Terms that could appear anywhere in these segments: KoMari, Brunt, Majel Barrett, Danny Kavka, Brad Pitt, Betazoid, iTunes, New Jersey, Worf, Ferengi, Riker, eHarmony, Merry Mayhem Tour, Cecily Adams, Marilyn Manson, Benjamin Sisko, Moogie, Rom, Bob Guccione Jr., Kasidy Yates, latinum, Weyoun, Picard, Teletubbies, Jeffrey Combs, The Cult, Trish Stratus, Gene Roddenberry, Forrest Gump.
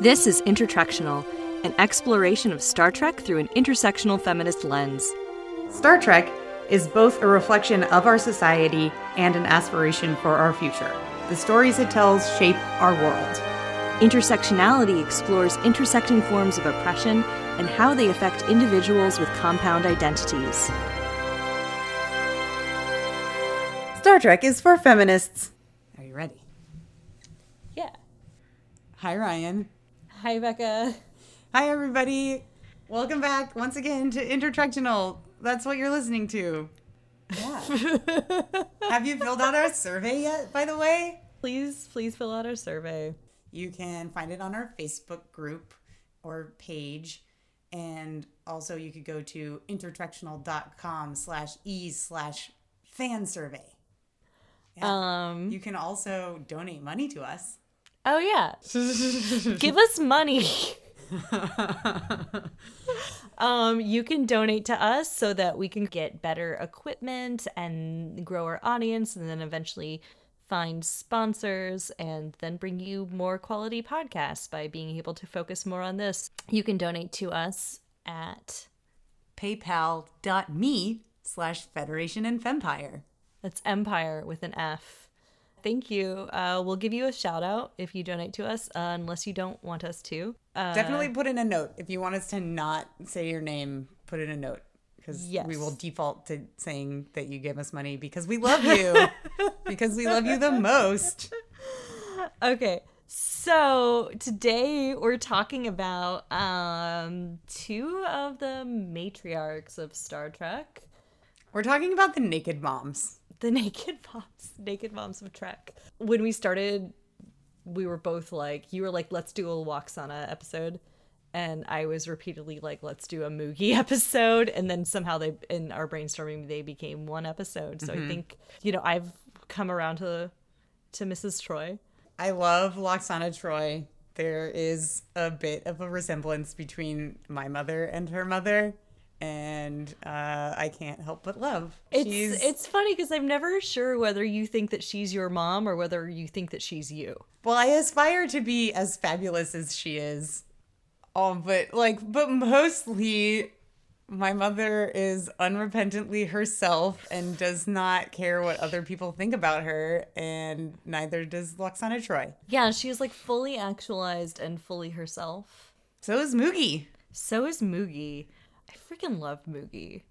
This is Intertractional, an exploration of Star Trek through an intersectional feminist lens. Star Trek is both a reflection of our society and an aspiration for our future. The stories it tells shape our world. Intersectionality explores intersecting forms of oppression and how they affect individuals with compound identities. Star Trek is for feminists. Are you ready? Yeah. Hi, Ryan. Hi, Becca. Hi, everybody. Welcome back once again to Intertractional. That's what you're listening to. Yeah. Have you filled out our survey yet, by the way? Please fill out our survey. You can find it on our Facebook group or page. And also you could go to intertractional.com/e/fan survey. Yeah. You can also donate money to us. Oh, yeah. Give us money. You can donate to us so that we can get better equipment and grow our audience and then eventually find sponsors and then bring you more quality podcasts by being able to focus more on this. You can donate to us at paypal.me/Federation and Fempire. That's Empire with an F. Thank you. We'll give you a shout out if you donate to us, unless you don't want us to. Definitely put in a note. If you want us to not say your name, put in a note, because we will default to saying that you gave us money because we love you, because we love you the most. Okay. So today we're talking about two of the matriarchs of Star Trek. We're talking about the naked moms. The naked moms of Trek. When we started, we were both like, you were like, let's do a Lwaxana episode. And I was repeatedly like, let's do a Moogie episode. And then somehow they, in our brainstorming, they became one episode. So I think, I've come around to Mrs. Troi. I love Lwaxana Troi. There is a bit of a resemblance between my mother and her mother. And I can't help but love. It's funny because I'm never sure whether you think that she's your mom or whether you think that she's you. Well, I aspire to be as fabulous as she is. But mostly my mother is unrepentantly herself and does not care what other people think about her. And neither does Lwaxana Troi. Yeah, she is like fully actualized and fully herself. So is Moogie. I freaking love Moogie.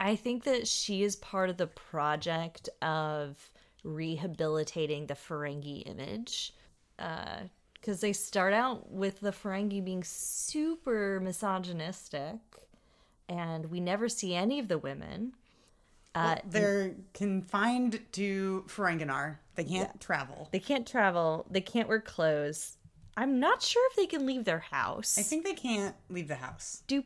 I think that she is part of the project of rehabilitating the Ferengi image. Because they start out with the Ferengi being super misogynistic. And we never see any of the women. They're confined to Ferenginar. They can't travel. They can't travel. They can't wear clothes. I'm not sure if they can leave their house. I think they can't leave the house. Do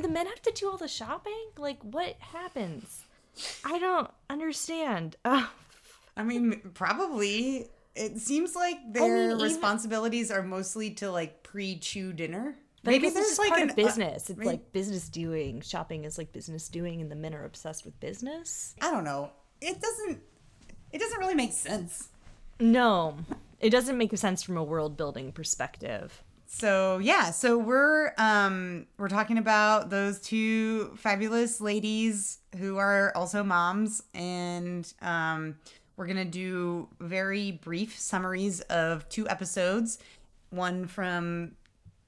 the men have to do all the shopping? Like, what happens? I don't understand. I mean, probably. It seems like their responsibilities are mostly to, like, pre-chew dinner. But maybe there's like a business. It's like business doing. Shopping is like business doing, and the men are obsessed with business. I don't know. It doesn't really make sense. No, it doesn't make sense from a world-building perspective. So, yeah, we're talking about those two fabulous ladies who are also moms, and we're going to do very brief summaries of two episodes, one from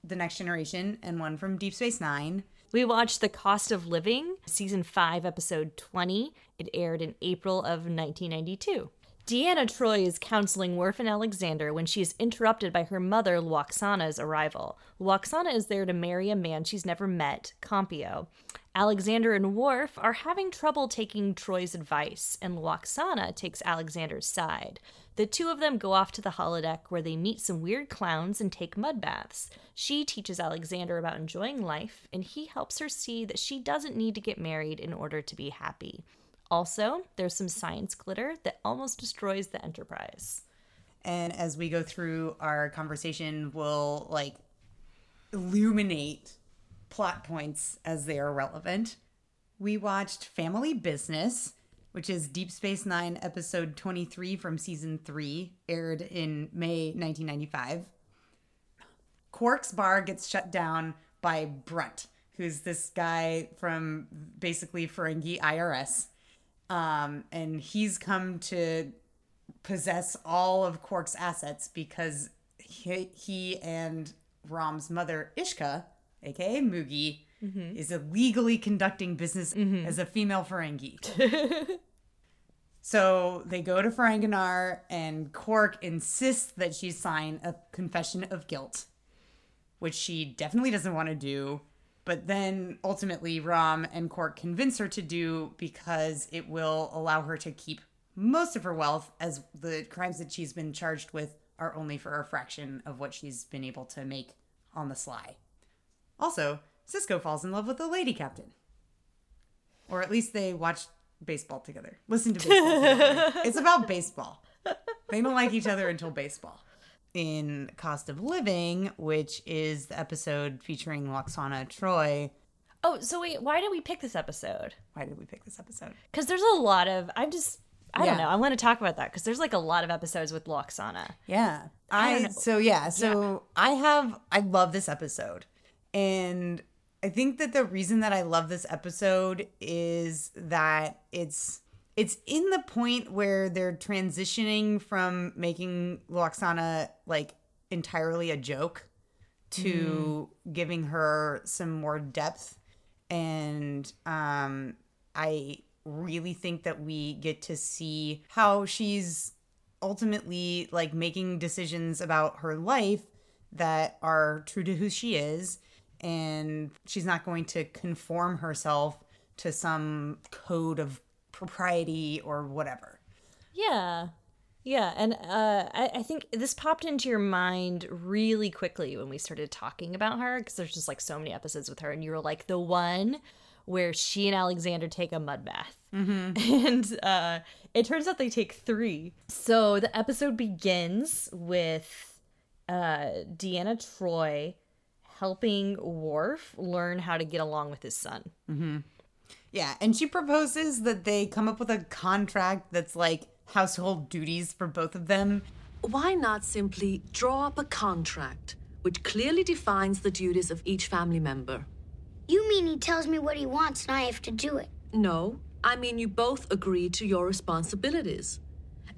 The Next Generation and one from Deep Space Nine. We watched The Cost of Living, Season 5, Episode 20. It aired in April of 1992. Deanna Troi is counseling Worf and Alexander when she is interrupted by her mother, Lwaxana's arrival. Lwaxana is there to marry a man she's never met, Compio. Alexander and Worf are having trouble taking Troy's advice, and Lwaxana takes Alexander's side. The two of them go off to the holodeck where they meet some weird clowns and take mud baths. She teaches Alexander about enjoying life, and he helps her see that she doesn't need to get married in order to be happy. Also, there's some science glitter that almost destroys the Enterprise. And as we go through our conversation, we'll, like, illuminate plot points as they are relevant. We watched Family Business, which is Deep Space Nine episode 23 from season 3, aired in May 1995. Quark's bar gets shut down by Brunt, who's this guy from basically Ferengi IRS. And he's come to possess all of Quark's assets because he and Rom's mother, Ishka, a.k.a. Moogie, mm-hmm. is illegally conducting business mm-hmm. as a female Ferengi. So they go to Ferenginar, and Quark insists that she sign a confession of guilt, which she definitely doesn't want to do. But then ultimately Rom and Quark convince her to do because it will allow her to keep most of her wealth, as the crimes that she's been charged with are only for a fraction of what she's been able to make on the sly. Also, Sisko falls in love with the lady captain. Or at least they watch baseball together. Listen to baseball together. It's about baseball. They don't like each other until baseball. In Cost of Living, which is the episode featuring Lwaxana Troi. Oh, so wait, why did we pick this episode? Because there's a lot of, I don't know. I want to talk about that because there's like a lot of episodes with Lwaxana. Yeah. I love this episode. And I think that the reason that I love this episode is that it's in the point where they're transitioning from making Lwaxana like entirely a joke to giving her some more depth. And I really think that we get to see how she's ultimately like making decisions about her life that are true to who she is. And she's not going to conform herself to some code of propriety or whatever. Yeah. And I think this popped into your mind really quickly when we started talking about her, because there's just like so many episodes with her, and you were like the one where she and Alexander take a mud bath. Mm-hmm. And it turns out they take 3. So the episode begins with Deanna Troi helping Worf learn how to get along with his son. Mm-hmm. Yeah, and she proposes that they come up with a contract that's like household duties for both of them. Why not simply draw up a contract which clearly defines the duties of each family member? You mean he tells me what he wants and I have to do it? No, I mean you both agree to your responsibilities.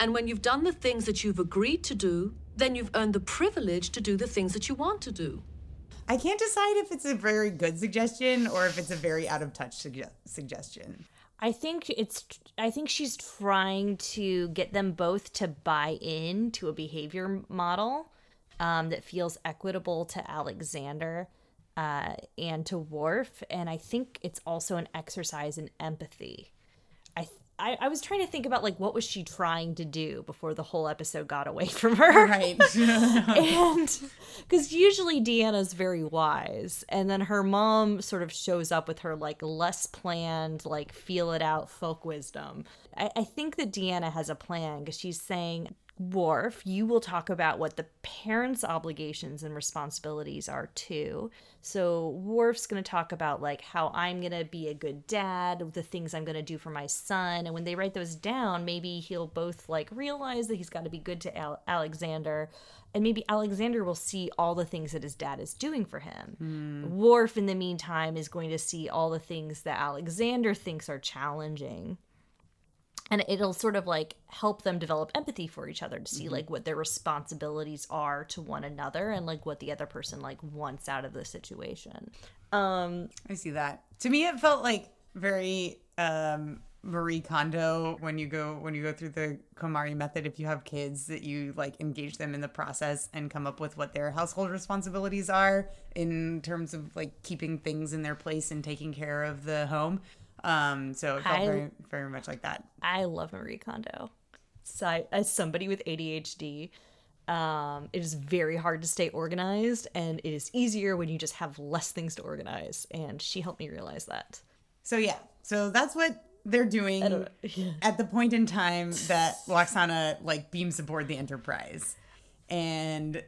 And when you've done the things that you've agreed to do, then you've earned the privilege to do the things that you want to do. I can't decide if it's a very good suggestion or if it's a very out-of-touch suggestion. I think she's trying to get them both to buy in to a behavior model that feels equitable to Alexander and to Worf. And I think it's also an exercise in empathy. I was trying to think about, like, what was she trying to do before the whole episode got away from her? Right. And because usually Deanna's very wise. And then her mom sort of shows up with her, like, less planned, like, feel it out folk wisdom. I think that Deanna has a plan because she's saying, Worf, you will talk about what the parents' obligations and responsibilities are too. So Worf's going to talk about like how I'm going to be a good dad, the things I'm going to do for my son. And when they write those down, maybe he'll both like realize that he's got to be good to Alexander. And maybe Alexander will see all the things that his dad is doing for him. Worf, in the meantime, is going to see all the things that Alexander thinks are challenging. And it'll sort of, like, help them develop empathy for each other to see, like, what their responsibilities are to one another and, like, what the other person, like, wants out of the situation. I see that. To me, it felt, like, very Marie Kondo when you go through the KoMari method. If you have kids, that you, like, engage them in the process and come up with what their household responsibilities are in terms of, like, keeping things in their place and taking care of the home. So it felt very, very much like that. I love Marie Kondo. So as somebody with ADHD, it is very hard to stay organized, and it is easier when you just have less things to organize. And she helped me realize that. So yeah, so that's what they're doing at the point in time that Lwaxana like beams aboard the Enterprise, and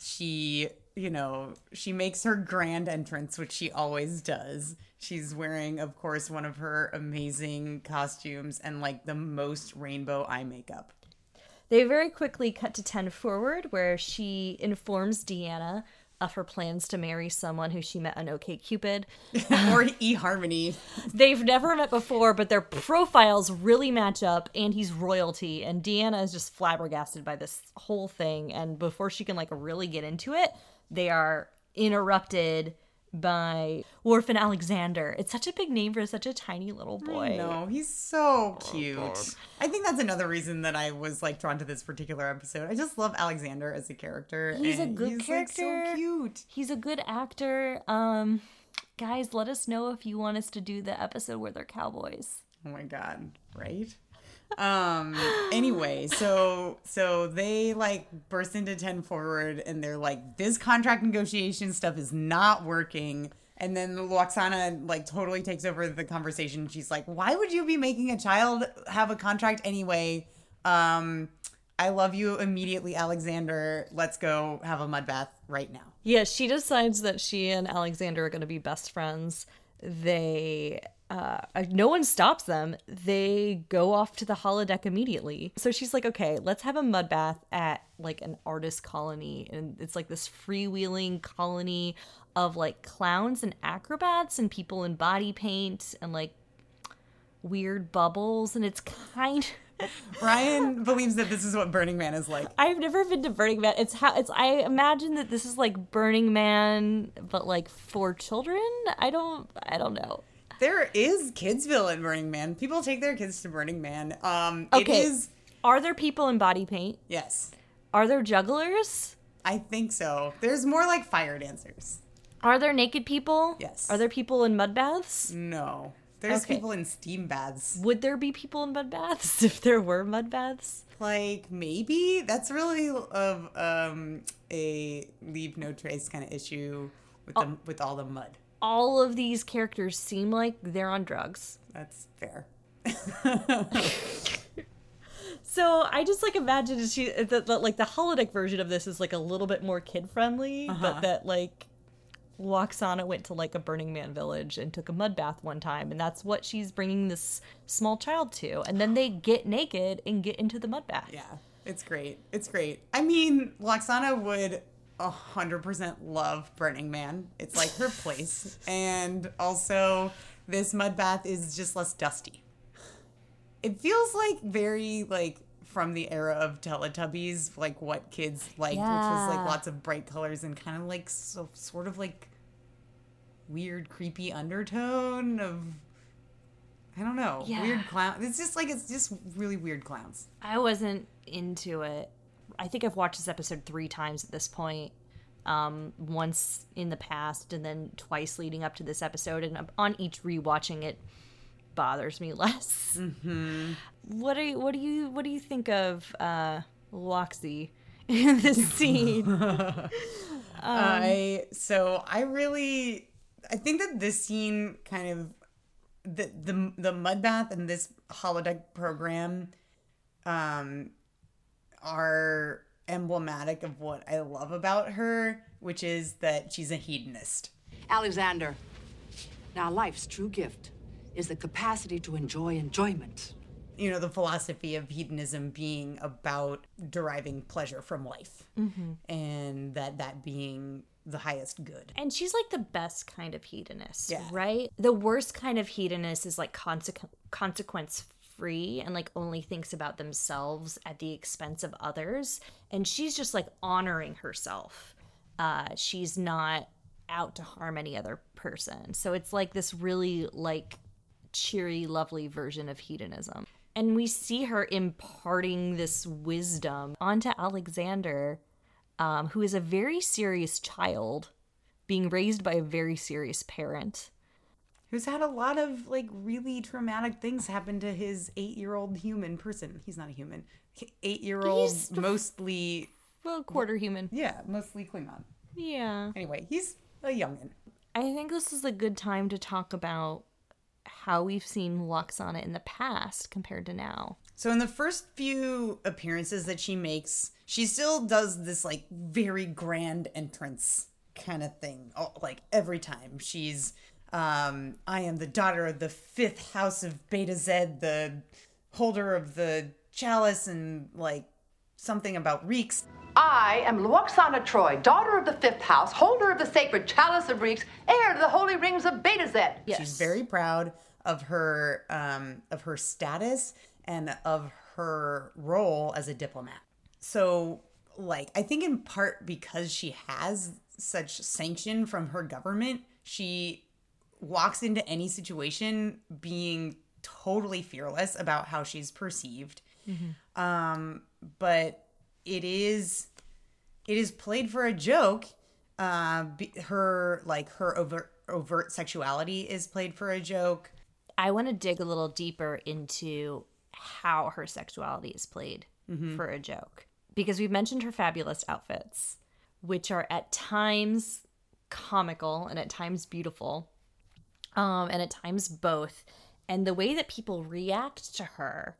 she, you know, she makes her grand entrance, which she always does. She's wearing, of course, one of her amazing costumes and, like, the most rainbow eye makeup. They very quickly cut to 10 forward, where she informs Deanna of her plans to marry someone who she met on OkCupid. Or eHarmony. They've never met before, but their profiles really match up, and he's royalty. And Deanna is just flabbergasted by this whole thing. And before she can, like, really get into it, they are interrupted by Worf and Alexander. It's such a big name for such a tiny little boy. No, he's so cute. I think that's another reason that I was like drawn to this particular episode. I just love Alexander as a character. He's a good character. Like, so cute. He's a good actor. Guys, let us know if you want us to do the episode where they're cowboys. Oh my god! Right. Anyway, so they like burst into 10 forward and they're like, this contract negotiation stuff is not working. And then Lwaxana like totally takes over the conversation. She's like, why would you be making a child have a contract anyway? I love you immediately, Alexander. Let's go have a mud bath right now. Yeah, she decides that she and Alexander are going to be best friends. No one stops them. They go off to the holodeck immediately. So she's like, okay, let's have a mud bath at like an artist colony. And it's like this freewheeling colony of like clowns and acrobats and people in body paint and like weird bubbles. And it's kind of... Ryan believes that this is what Burning Man is like. I've never been to Burning Man. I imagine that this is like Burning Man, but like for children. I don't know. There is Kidsville at Burning Man. People take their kids to Burning Man. Okay. Are there people in body paint? Yes. Are there jugglers? I think so. There's more like fire dancers. Are there naked people? Yes. Are there people in mud baths? No. There's people in steam baths. Would there be people in mud baths if there were mud baths? Like, maybe? That's really of a leave no trace kind of issue with all the mud. All of these characters seem like they're on drugs. That's fair. So I just like imagine that the holodeck version of this is like a little bit more kid friendly, but that like Lwaxana went to like a Burning Man village and took a mud bath one time, and that's what she's bringing this small child to. And then they get naked and get into the mud bath. Yeah, it's great. It's great. I mean, Lwaxana would 100% love Burning Man. It's like her place. And also, this mud bath is just less dusty. It feels like very like from the era of Teletubbies, like what kids liked, which was like lots of bright colors and kind of like so, sort of like weird, creepy undertone of, I don't know, weird clown. It's just really weird clowns. I wasn't into it. I think I've watched this episode 3 times at this point, once in the past and then twice leading up to this episode. And on each rewatching, it bothers me less. Mm-hmm. What do you think of Lwaxi in this scene? I think that this scene kind of the mud bath and this holodeck program are emblematic of what I love about her, which is that she's a hedonist. Alexander, now life's true gift is the capacity to enjoy enjoyment. You know, the philosophy of hedonism being about deriving pleasure from life, and that being the highest good. And she's like the best kind of hedonist, right? The worst kind of hedonist is like consequence free and like only thinks about themselves at the expense of others, and she's just like honoring herself. She's not out to harm any other person, so it's like this really like cheery, lovely version of hedonism. And we see her imparting this wisdom onto Alexander, who is a very serious child being raised by a very serious parent who's had a lot of, like, really traumatic things happen to his 8-year-old human person. He's not a human. 8-year-old, mostly... Well, quarter human. Yeah, mostly Klingon. Yeah. Anyway, he's a youngin. I think this is a good time to talk about how we've seen Lwaxana in the past compared to now. So in the first few appearances that she makes, she still does this, like, very grand entrance kind of thing. Oh, like, every time she's... I am the daughter of the 5th house of Betazoid, the holder of the chalice and like something about reeks. I am Lwaxana Troi, daughter of the fifth house, holder of the sacred chalice of reeks, heir to the holy rings of Betazoid. Yes. She's very proud of her status and of her role as a diplomat. So, like, I think in part because she has such sanction from her government, she walks into any situation being totally fearless about how she's perceived. Mm-hmm. But it is played for a joke. Her overt sexuality is played for a joke. I want to dig a little deeper into how her sexuality is played for a joke, because we've mentioned her fabulous outfits, which are at times comical and at times beautiful, and at times both. And the way that people react to her,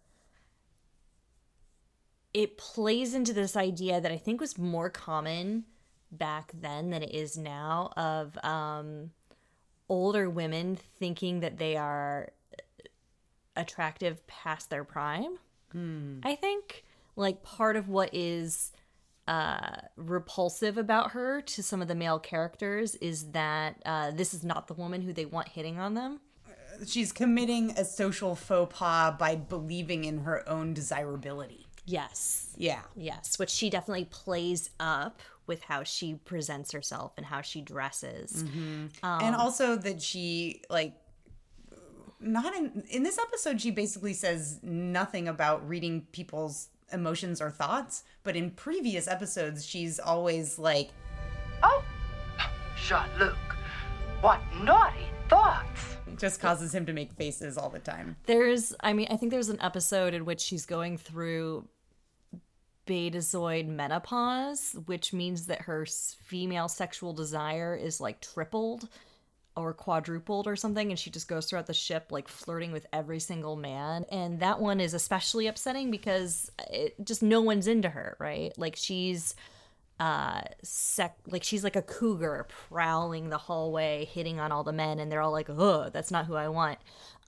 it plays into this idea that I think was more common back then than it is now of older women thinking that they are attractive past their prime. I think, like, part of what is repulsive about her to some of the male characters is that this is not the woman who they want hitting on them. She's committing a social faux pas by believing in her own desirability. Yes. Yeah. Yes, which she definitely plays up with how she presents herself and how she dresses. And also that she, like, not in this episode, she basically says nothing about reading people's emotions or thoughts, but in previous episodes, she's always like, "Oh, Jean-Luc, what naughty thoughts." Just causes him to make faces all the time. I think there's an episode in which she's going through Betazoid menopause, which means that her female sexual desire is, like, tripled or quadrupled or something, and she just goes throughout the ship, like, flirting with every single man. And that one is especially upsetting because just no one's into her, right? Like, she's she's like a cougar prowling the hallway, hitting on all the men, and they're all like, "Ugh, that's not who I want."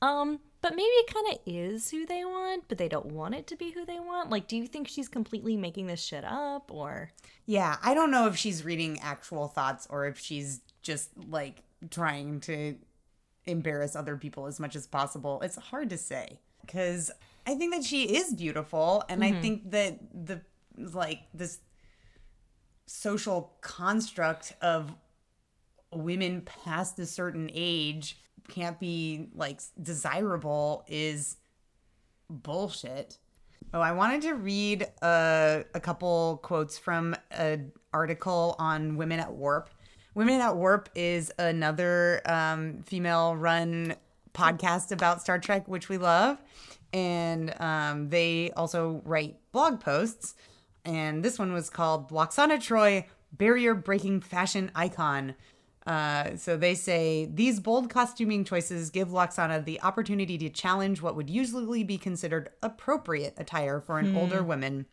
But maybe it kind of is who they want, but they don't want it to be who they want. Like, do you think she's completely making this shit up, or? Yeah, I don't know if she's reading actual thoughts or if she's just, like, trying to embarrass other people as much as possible. It's hard to say, because I think that she is beautiful, and I think that this social construct of women past a certain age can't be, like, desirable is bullshit. Oh, I wanted to read a couple quotes from an article on Women at Warp. Women at Warp is another female-run podcast about Star Trek, which we love. And they also write blog posts. And this one was called Lwaxana Troi, Barrier-Breaking Fashion Icon. So they say, these bold costuming choices give Lwaxana the opportunity to challenge what would usually be considered appropriate attire for an older woman.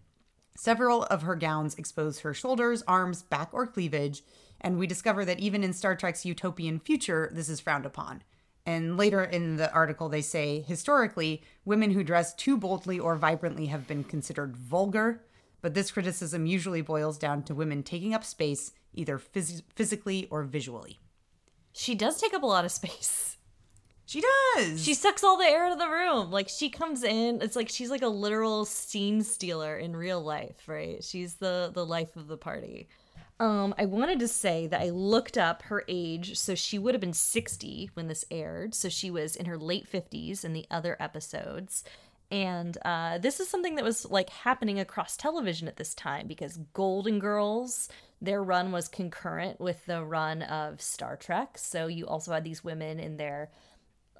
Several of her gowns expose her shoulders, arms, back, or cleavage. And we discover that even in Star Trek's utopian future, this is frowned upon. And later in the article, they say, historically, women who dress too boldly or vibrantly have been considered vulgar. But this criticism usually boils down to women taking up space, either physically or visually. She does take up a lot of space. She does. She sucks all the air out of the room. Like, she comes in. It's like she's like a literal scene stealer in real life, right? She's the life of the party. I wanted to say that I looked up her age. So she would have been 60 when this aired. So she was in her late 50s in the other episodes. And this is something that was, like, happening across television at this time, because Golden Girls, their run was concurrent with the run of Star Trek. So you also had these women in their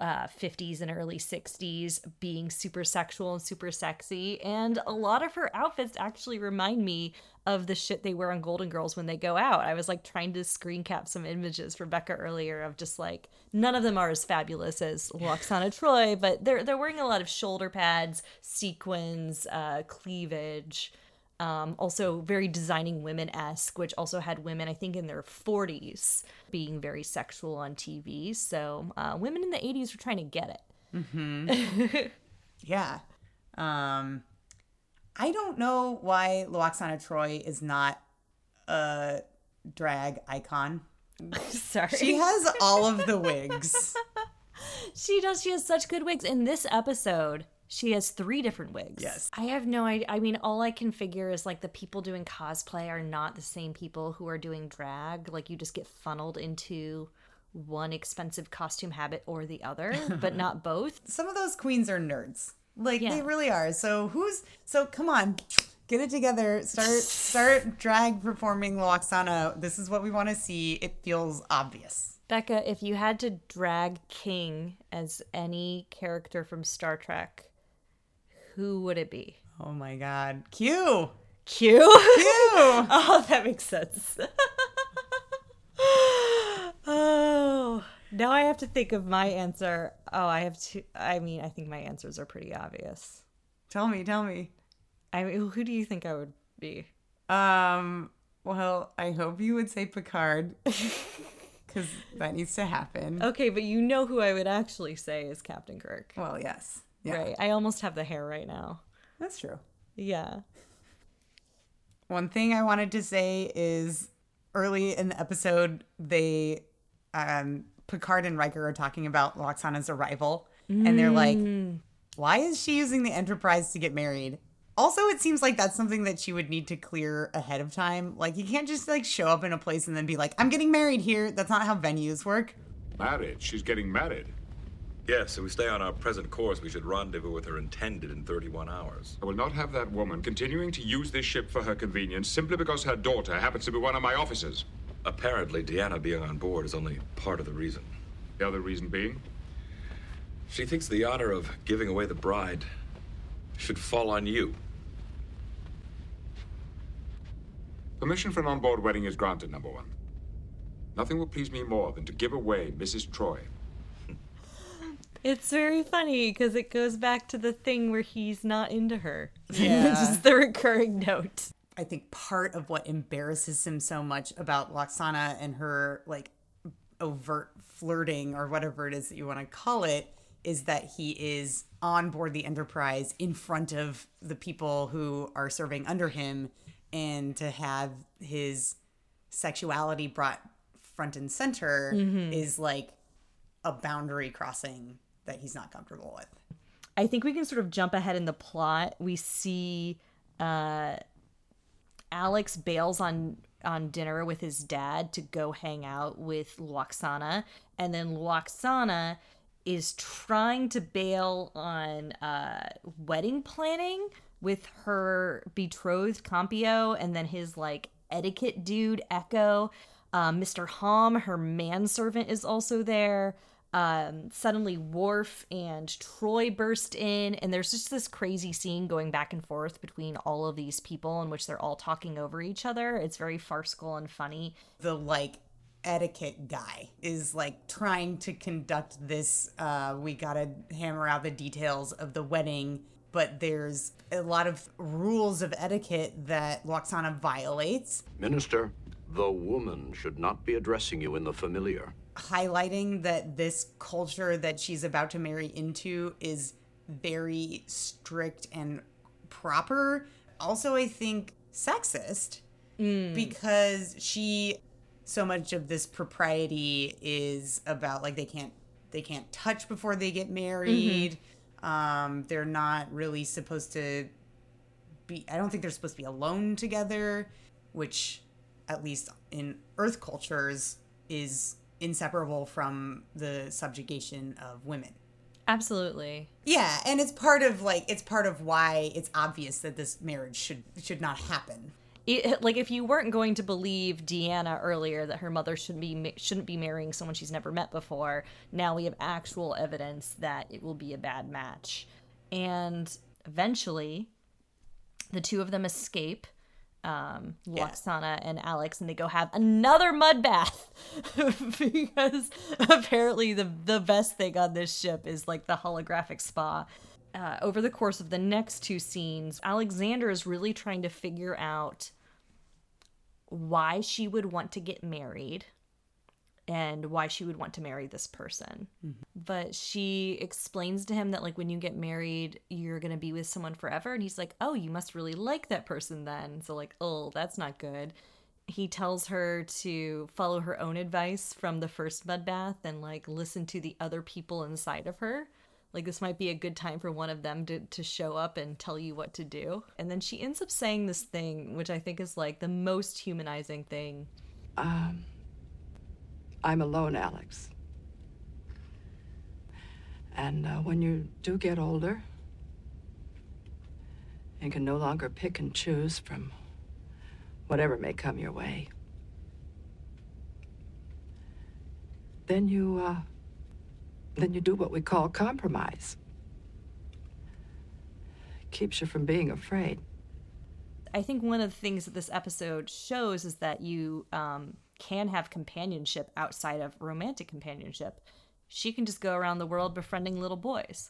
50s and early 60s being super sexual and super sexy. And a lot of her outfits actually remind me of the shit they wear on Golden Girls when they go out. I was, like, trying to screen cap some images for Becca earlier of just, like, none of them are as fabulous as Lwaxana Troi, but they're wearing a lot of shoulder pads, sequins, cleavage, also very designing women-esque, which also had women, I think, in their 40s being very sexual on TV. So women in the 80s were trying to get it. Yeah. I don't know why Lwaxana Troi is not a drag icon. Sorry. She has all of the wigs. She does. She has such good wigs. In this episode, she has 3 different wigs. Yes. I have no idea. I mean, all I can figure is, like, the people doing cosplay are not the same people who are doing drag. Like, you just get funneled into one expensive costume habit or the other, but not both. Some of those queens are nerds. Like, yeah. They really are. So come on. Get it together. Start drag performing Lwaxana. This is what we want to see. It feels obvious. Becca, if you had to drag King as any character from Star Trek, who would it be? Oh my God. Q. Q? Q. Oh, that makes sense. Oh, now I have to think of my answer. Oh, I have to. I mean, I think my answers are pretty obvious. Tell me. I mean, who do you think I would be? Well, I hope you would say Picard, because that needs to happen. Okay, but you know who I would actually say is Captain Kirk. Well, yes. Yeah. Right. I almost have the hair right now. That's true. Yeah. One thing I wanted to say is early in the episode, they, Picard and Riker are talking about Lwaxana's arrival, and they're like, why is she using the Enterprise to get married? Also, it seems like that's something that she would need to clear ahead of time. Like, you can't just, like, show up in a place and then be like, I'm getting married here. That's not how venues work. Married? She's getting married. Yes, if we stay on our present course, we should rendezvous with her intended in 31 hours. I will not have that woman continuing to use this ship for her convenience simply because her daughter happens to be one of my officers. Apparently, Deanna being on board is only part of the reason. The other reason being? She thinks the honor of giving away the bride should fall on you. Permission for an on-board wedding is granted, number one. Nothing will please me more than to give away Mrs. Troi. It's very funny because it goes back to the thing where he's not into her. Yeah. Just the recurring note. I think part of what embarrasses him so much about Lwaxana and her, like, overt flirting or whatever it is that you want to call it is that he is on board the Enterprise in front of the people who are serving under him, and to have his sexuality brought front and center is like a boundary crossing that he's not comfortable with. I think we can sort of jump ahead in the plot. We see Alex bails on dinner with his dad to go hang out with Lwaxana, and then Lwaxana is trying to bail on wedding planning with her betrothed Compio and then his, like, etiquette dude, Echo. Mr. Hom, her manservant, is also there. Suddenly, Worf and Troi burst in, and there's just this crazy scene going back and forth between all of these people in which they're all talking over each other. It's very farcical and funny. The, like, etiquette guy is, like, trying to conduct this we gotta hammer out the details of the wedding, but there's a lot of rules of etiquette that Lwaxana violates. Minister, the woman should not be addressing you in the familiar, highlighting that this culture that she's about to marry into is very strict and proper. Also, I think sexist, because she, so much of this propriety is about, like, they can't touch before they get married. They're not really supposed to be, I don't think they're supposed to be alone together, which at least in Earth cultures is inseparable from the subjugation of women. Absolutely. Yeah, and it's part of why it's obvious that this marriage should not happen. It, like, if you weren't going to believe Deanna earlier that her mother shouldn't be marrying someone she's never met before, now we have actual evidence that it will be a bad match. And eventually, the two of them escape, Lwaxana and Alex, and they go have another mud bath because apparently the best thing on this ship is, like, the holographic spa. Over the course of the next 2 scenes, Alexander is really trying to figure out why she would want to get married and why she would want to marry this person. Mm-hmm. But she explains to him that, like, when you get married, you're going to be with someone forever. And he's like, oh, you must really like that person then. So, like, oh, that's not good. He tells her to follow her own advice from the first mud bath and, like, listen to the other people inside of her. Like, this might be a good time for one of them to show up and tell you what to do. And then she ends up saying this thing, which I think is, like, the most humanizing thing. I'm alone, Alex. And when you do get older and can no longer pick and choose from whatever may come your way, then you do what we call compromise. Keeps you from being afraid. I think one of the things that this episode shows is that you can have companionship outside of romantic companionship. She can just go around the world befriending little boys.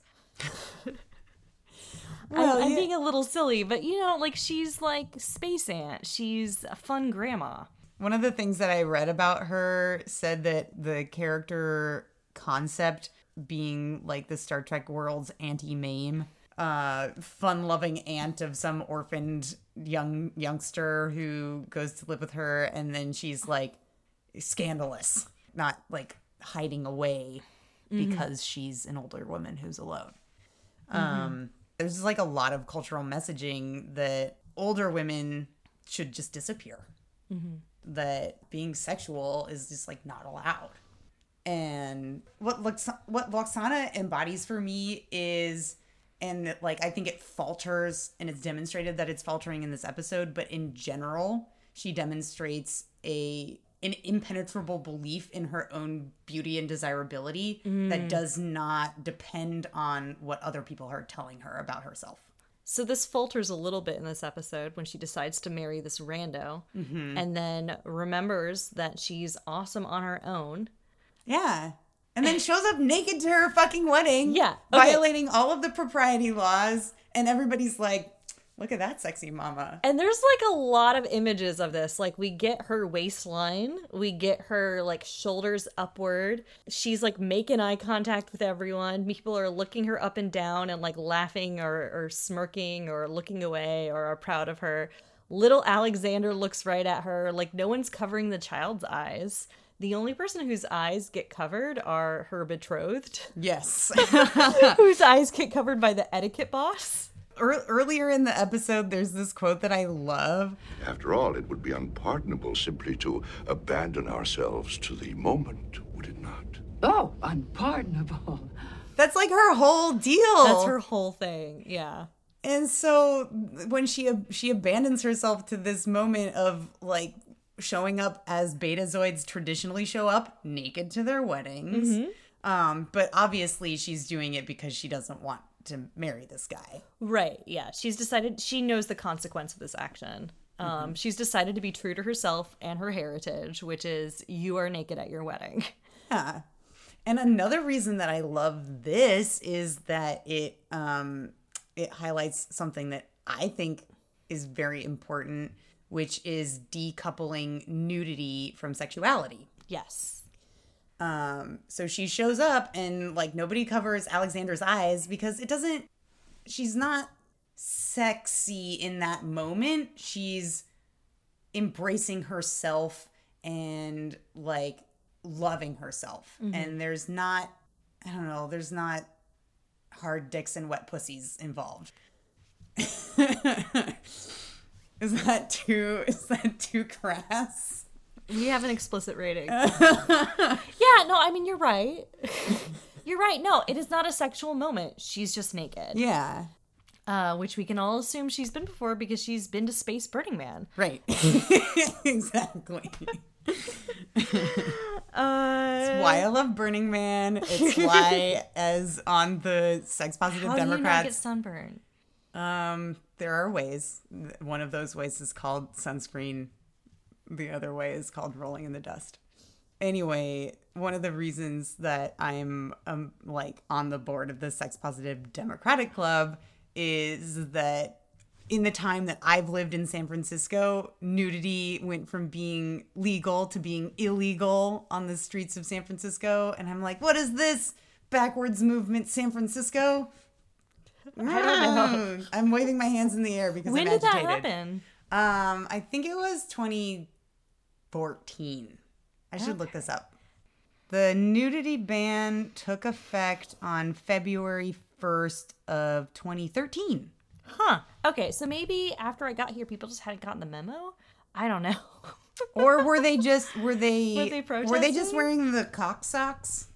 Well, I'm being a little silly, but, you know, like, she's like Space Aunt. She's a fun grandma. One of the things that I read about her said that the character concept being like the Star Trek world's Auntie Mame, fun-loving aunt of some orphaned youngster who goes to live with her, and then she's like scandalous, not like hiding away because she's an older woman who's alone. There's just, like, a lot of cultural messaging that older women should just disappear, that being sexual is just, like, not allowed. And what Lwaxana embodies for me is, and, like, I think it falters, and it's demonstrated that it's faltering in this episode, but in general, she demonstrates an impenetrable belief in her own beauty and desirability that does not depend on what other people are telling her about herself. So this falters a little bit in this episode when she decides to marry this rando and then remembers that she's awesome on her own. Yeah. And then shows up naked to her fucking wedding. Yeah. Okay. Violating all of the propriety laws. And everybody's like, look at that sexy mama. And there's, like, a lot of images of this. Like, we get her waistline. We get her, like, shoulders upward. She's, like, making eye contact with everyone. People are looking her up and down and, like, laughing or smirking or looking away or are proud of her. Little Alexander looks right at her. Like, no one's covering the child's eyes. The only person whose eyes get covered are her betrothed. Yes. Whose eyes get covered by the etiquette boss. Earlier in the episode, there's this quote that I love. After all, it would be unpardonable simply to abandon ourselves to the moment, would it not? Oh, unpardonable. That's, like, her whole deal. That's her whole thing, yeah. And so when she abandons herself to this moment of, like, showing up as Betazoids traditionally show up, naked to their weddings. But obviously she's doing it because she doesn't want to marry this guy. Right, yeah. She's decided, she knows the consequence of this action. She's decided to be true to herself and her heritage, which is you are naked at your wedding. Yeah. And another reason that I love this is that it highlights something that I think is very important, which is decoupling nudity from sexuality. Yes. So she shows up and, like, nobody covers Alexander's eyes because she's not sexy in that moment. She's embracing herself and, like, loving herself. And there's not hard dicks and wet pussies involved. Is that too crass? We have an explicit rating. Yeah, no, I mean, you're right. You're right. No, it is not a sexual moment. She's just naked. Yeah. Which we can all assume she's been before because she's been to Space Burning Man. Right. Exactly. It's why I love Burning Man. It's why, as on the Sex Positive Democrats. How do you not get sunburned? There are ways. One of those ways is called sunscreen. The other way is called rolling in the dust. Anyway, one of the reasons that I'm on the board of the Sex Positive Democratic Club is that in the time that I've lived in San Francisco, nudity went from being legal to being illegal on the streets of San Francisco. And I'm like, what is this backwards movement, San Francisco? I don't know. I'm waving my hands in the air because I'm agitated. When did that happen? I think it was 2014. I should look this up. The nudity ban took effect on February 1st of 2013. Huh. Okay, so maybe after I got here, people just hadn't gotten the memo? I don't know. Or were they protesting? Were they just wearing the cock socks?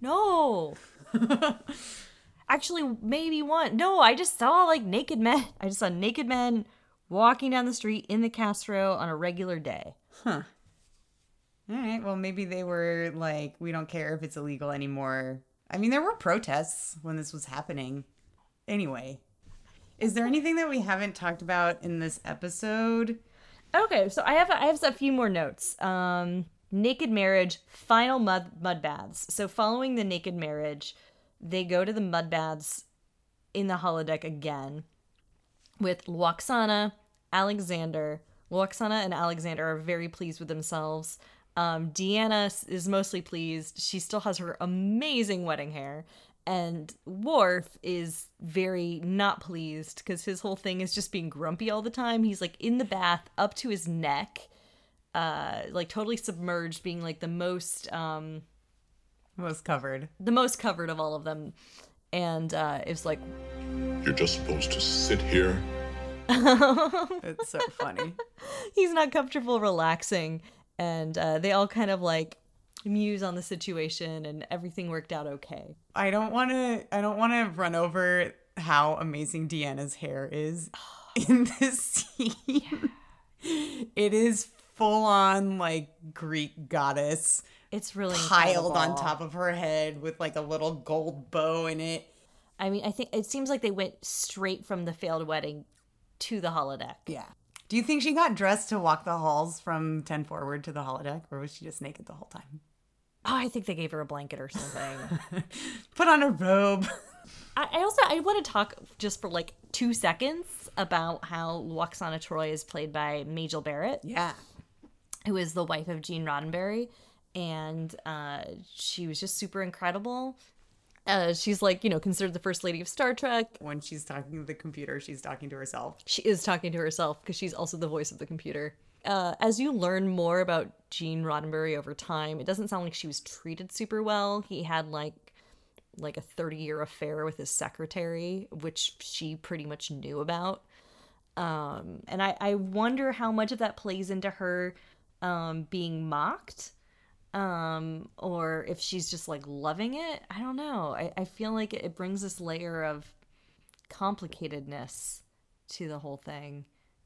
No. Actually, maybe one. No, I just saw naked men. I just saw naked men walking down the street in the Castro on a regular day. Huh. All right, well, maybe they were like, we don't care if it's illegal anymore. I mean, there were protests when this was happening. Anyway, is there anything that we haven't talked about in this episode? Okay, so I have a few more notes. Naked marriage, final mud baths. So following the naked marriage, they go to the mud baths in the holodeck again with Lwaxana, Alexander. Lwaxana and Alexander are very pleased with themselves. Deanna is mostly pleased. She still has her amazing wedding hair. And Worf is very not pleased because his whole thing is just being grumpy all the time. He's in the bath up to his neck, totally submerged, being the most... most covered. The most covered of all of them. And it's like... You're just supposed to sit here. It's so funny. He's not comfortable relaxing. And they all kind of muse on the situation, and everything worked out okay. I don't want to run over how amazing Deanna's hair is in this scene. Yeah. It is full on Greek goddess. It's really piled incredible. On top of her head with a little gold bow in it. I mean, I think it seems like they went straight from the failed wedding to the holodeck. Yeah. Do you think she got dressed to walk the halls from 10 forward to the holodeck, or was she just naked the whole time? Oh, I think they gave her a blanket or something. Put on a robe. I want to talk just for 2 seconds about how Lwaxana Troi is played by Majel Barrett. Yeah. Who is the wife of Gene Roddenberry. And she was just super incredible. She's considered the first lady of Star Trek. When she's talking to the computer, she's talking to herself. She is talking to herself because she's also the voice of the computer. As you learn more about Gene Roddenberry over time, it doesn't sound like she was treated super well. He had a 30-year affair with his secretary, which she pretty much knew about. And I wonder how much of that plays into her being mocked. Or if she's just loving it. I don't know. I feel like it brings this layer of complicatedness to the whole thing,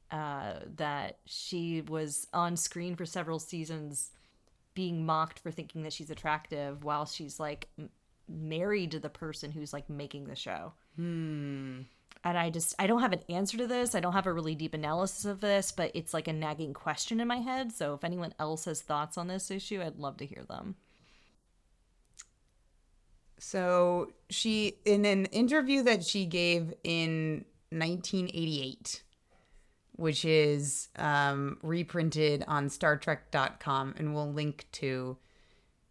that she was on screen for several seasons being mocked for thinking that she's attractive while she's married to the person who's making the show. And I don't have an answer to this. I don't have a really deep analysis of this, but it's a nagging question in my head. So if anyone else has thoughts on this issue, I'd love to hear them. So she, in an interview that she gave in 1988, which is reprinted on StarTrek.com and we'll link to,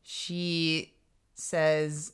she says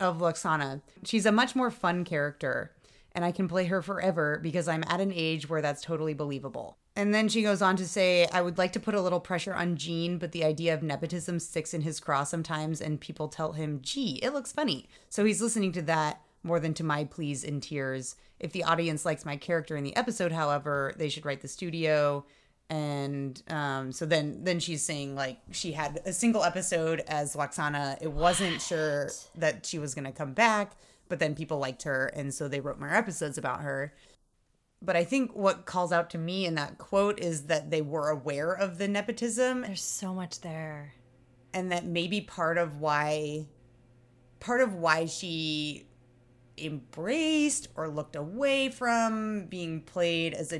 of Lwaxana, she's a much more fun character. And I can play her forever because I'm at an age where that's totally believable. And then she goes on to say, I would like to put a little pressure on Gene, but the idea of nepotism sticks in his craw sometimes and people tell him, gee, it looks funny. So he's listening to that more than to my pleas and tears. If the audience likes my character in the episode, however, they should write the studio. And so then she's saying she had a single episode as Lwaxana. It wasn't sure that she was going to come back. But then people liked her, and so they wrote more episodes about her. But I think what calls out to me in that quote is that they were aware of the nepotism. There's so much there. And that maybe part of why she embraced or looked away from being played as a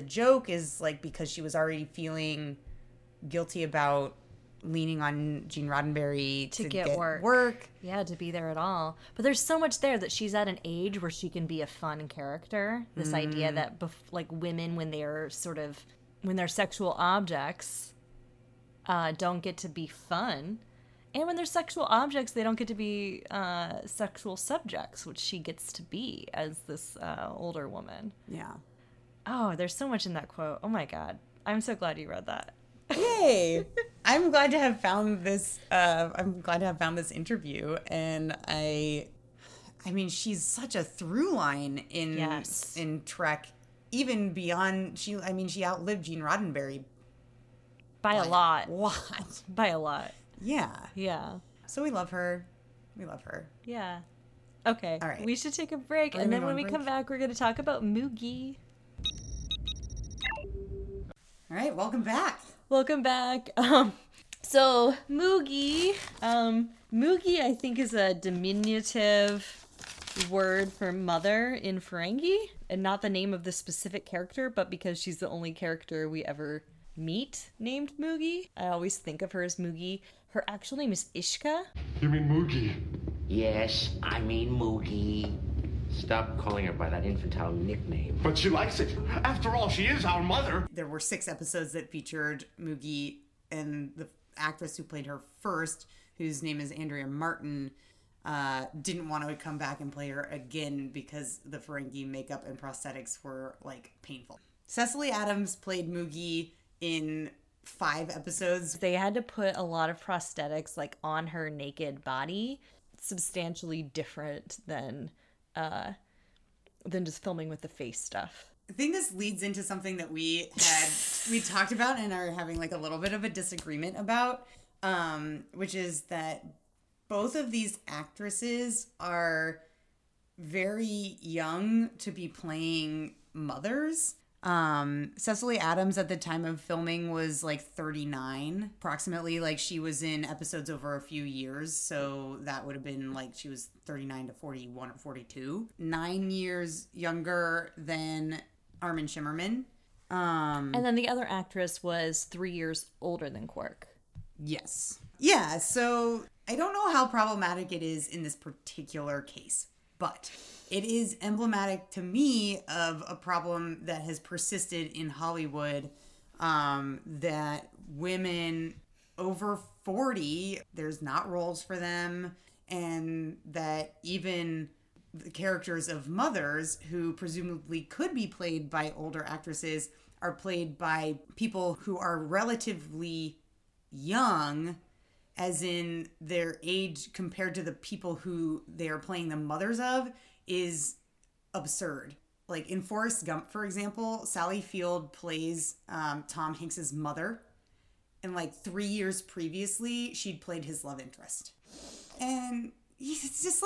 joke is because she was already feeling guilty about leaning on Gene Roddenberry to get work. Yeah, to be there at all. But there's so much there that she's at an age where she can be a fun character. This idea that, women, when they're sexual objects, don't get to be fun. And when they're sexual objects, they don't get to be sexual subjects, which she gets to be as this older woman. Yeah. Oh, there's so much in that quote. Oh, my God. I'm so glad you read that. Yay! I'm glad to have found this. I'm glad to have found this interview, and I mean, she's such a through line in Trek, even beyond. She outlived Gene Roddenberry by a lot. What? By a lot. Yeah. So we love her. Yeah. Okay. All right. We should take a break, and then when we come back, we're going to talk about Moogie. All right. Welcome back. So Moogie. Moogie, I think, is a diminutive word for mother in Ferengi. And not the name of the specific character, but because she's the only character we ever meet named Moogie. I always think of her as Moogie. Her actual name is Ishka. You mean Moogie? Yes, I mean Moogie. Stop calling her by that infantile nickname. But she likes it. After all, she is our mother. There were 6 episodes that featured Moogie, and the actress who played her first, whose name is Andrea Martin, didn't want to come back and play her again because the Ferengi makeup and prosthetics were, painful. Cecily Adams played Moogie in 5 episodes. They had to put a lot of prosthetics, on her naked body, substantially different than just filming with the face stuff. I think this leads into something that we talked about and are having a little bit of a disagreement about, which is that both of these actresses are very young to be playing mothers. Cecily Adams at the time of filming was 39 approximately. She was in episodes over a few years, so that would have been she was 39 to 41 or 42, 9 years younger than Armin Shimmerman, and then the other actress was 3 years older than Quark. So I don't know how problematic it is in this particular case, but it is emblematic to me of a problem that has persisted in Hollywood, that women over 40, there's not roles for them, and that even the characters of mothers, who presumably could be played by older actresses, are played by people who are relatively young, as in their age compared to the people who they are playing the mothers of, is absurd. In Forrest Gump, for example, Sally Field plays Tom Hanks's mother, and 3 years previously, she'd played his love interest. And it's just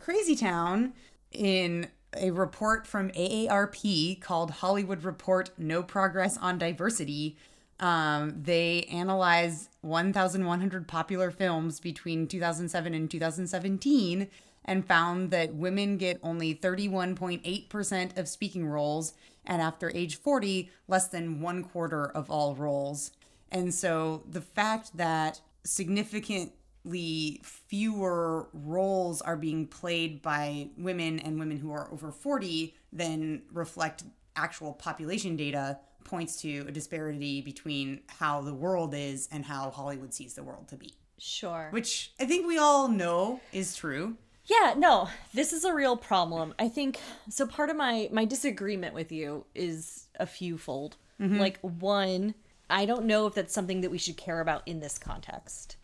crazy town. In a report from AARP called Hollywood Report: No Progress on Diversity, they analyzed 1,100 popular films between 2007 and 2017 and found that women get only 31.8% of speaking roles, and after age 40, less than 1/4 of all roles. And so the fact that significantly fewer roles are being played by women and women who are over 40 than reflect actual population data points to a disparity between how the world is and how Hollywood sees the world to be. Sure. Which I think we all know is true. Yeah, no, this is a real problem. I think, so part of my disagreement with you is a few-fold. Mm-hmm. One, I don't know if that's something that we should care about in this context.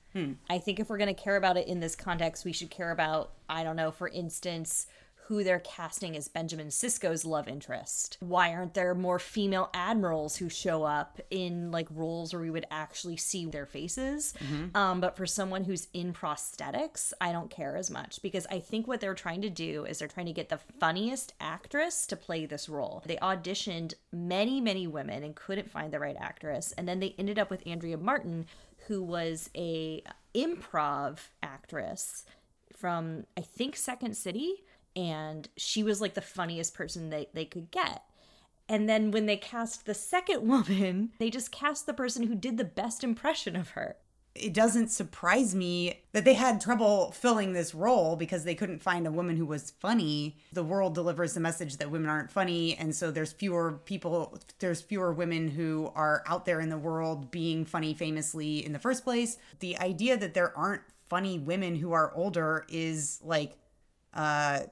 I think if we're going to care about it in this context, we should care about, I don't know, for instance, who they're casting as Benjamin Sisko's love interest. Why aren't there more female admirals who show up in roles where we would actually see their faces? Mm-hmm. But for someone who's in prosthetics, I don't care as much, because I think what they're trying to do is they're trying to get the funniest actress to play this role. They auditioned many, many women and couldn't find the right actress. And then they ended up with Andrea Martin, who was a improv actress from, I think, Second City. And she was the funniest person they could get. And then when they cast the second woman, they just cast the person who did the best impression of her. it doesn't surprise me that they had trouble filling this role because they couldn't find a woman who was funny. The world delivers the message that women aren't funny. And so there's fewer women who are out there in the world being funny famously in the first place. The idea that there aren't funny women who are older is like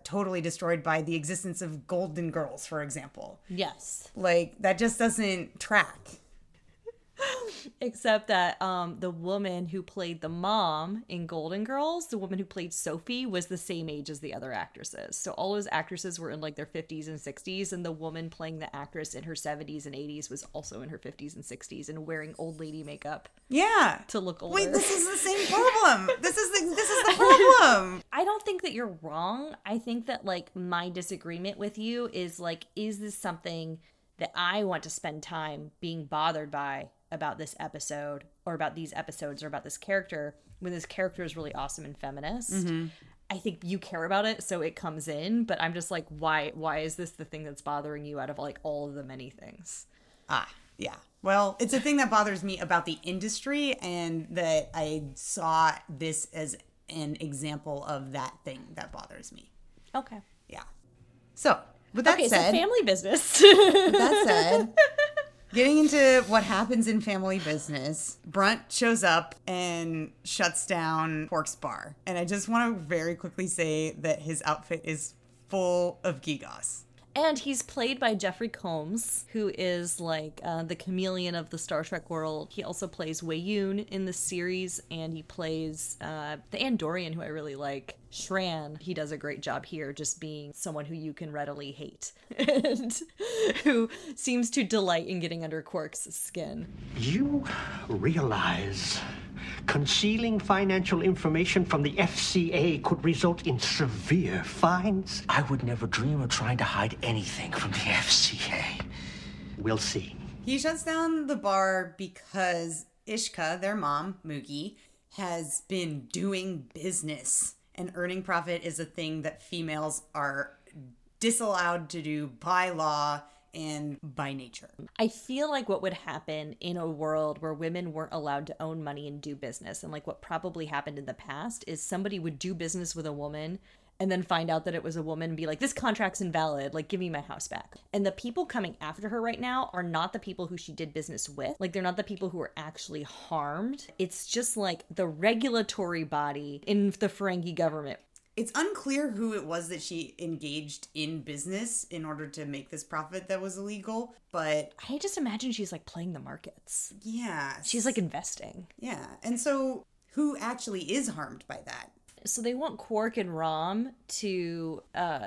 totally destroyed by the existence of Golden Girls, for example. Yes. Like that just doesn't track. Except that the woman who played the mom in Golden Girls, the woman who played Sophie, was the same age as the other actresses. So all those actresses were in like their 50s and 60s, and the woman playing the actress in her 70s and 80s was also in her 50s and 60s and wearing old lady makeup. Yeah, to look older. Wait, this is the same problem. This is the problem. I don't think that you're wrong. I think that like my disagreement with you is like, is this something that I want to spend time being bothered by about this episode or about these episodes or about this character when this character is really awesome and feminist? Mm-hmm. I think you care about it, so it comes in, but I'm just like, why is this the thing that's bothering you out of like all of the many things? Yeah. Well, it's a thing that bothers me about the industry, and that I saw this as an example of that thing that bothers me. Okay. Yeah. So with that said, so family business. With that said, getting into what happens in family business, Brunt shows up and shuts down Pork's bar. And I just want to very quickly say that his outfit is full of gigas. And he's played by Jeffrey Combs, who is like the chameleon of the Star Trek world. He also plays Weyoun in the series, and he plays the Andorian, who I really like, Shran. He does a great job here just being someone who you can readily hate and who seems to delight in getting under Quark's skin. You realize concealing financial information from the FCA could result in severe fines? I would never dream of trying to hide anything from the FCA. We'll see. He shuts down the bar because Ishka, their mom, Moogie, has been doing business. And earning profit is a thing that females are disallowed to do by law and by nature. I feel like what would happen in a world where women weren't allowed to own money and do business, and like what probably happened in the past, is somebody would do business with a woman and then find out that it was a woman and be like, this contract's invalid, like, give me my house back. And the people coming after her right now are not the people who she did business with. Like, they're not the people who were actually harmed. It's just like the regulatory body in the Ferengi government. It's unclear who it was that she engaged in business in order to make this profit that was illegal, but I just imagine she's like playing the markets. Yeah. She's like investing. Yeah. And so who actually is harmed by that? So they want Quark and Rom to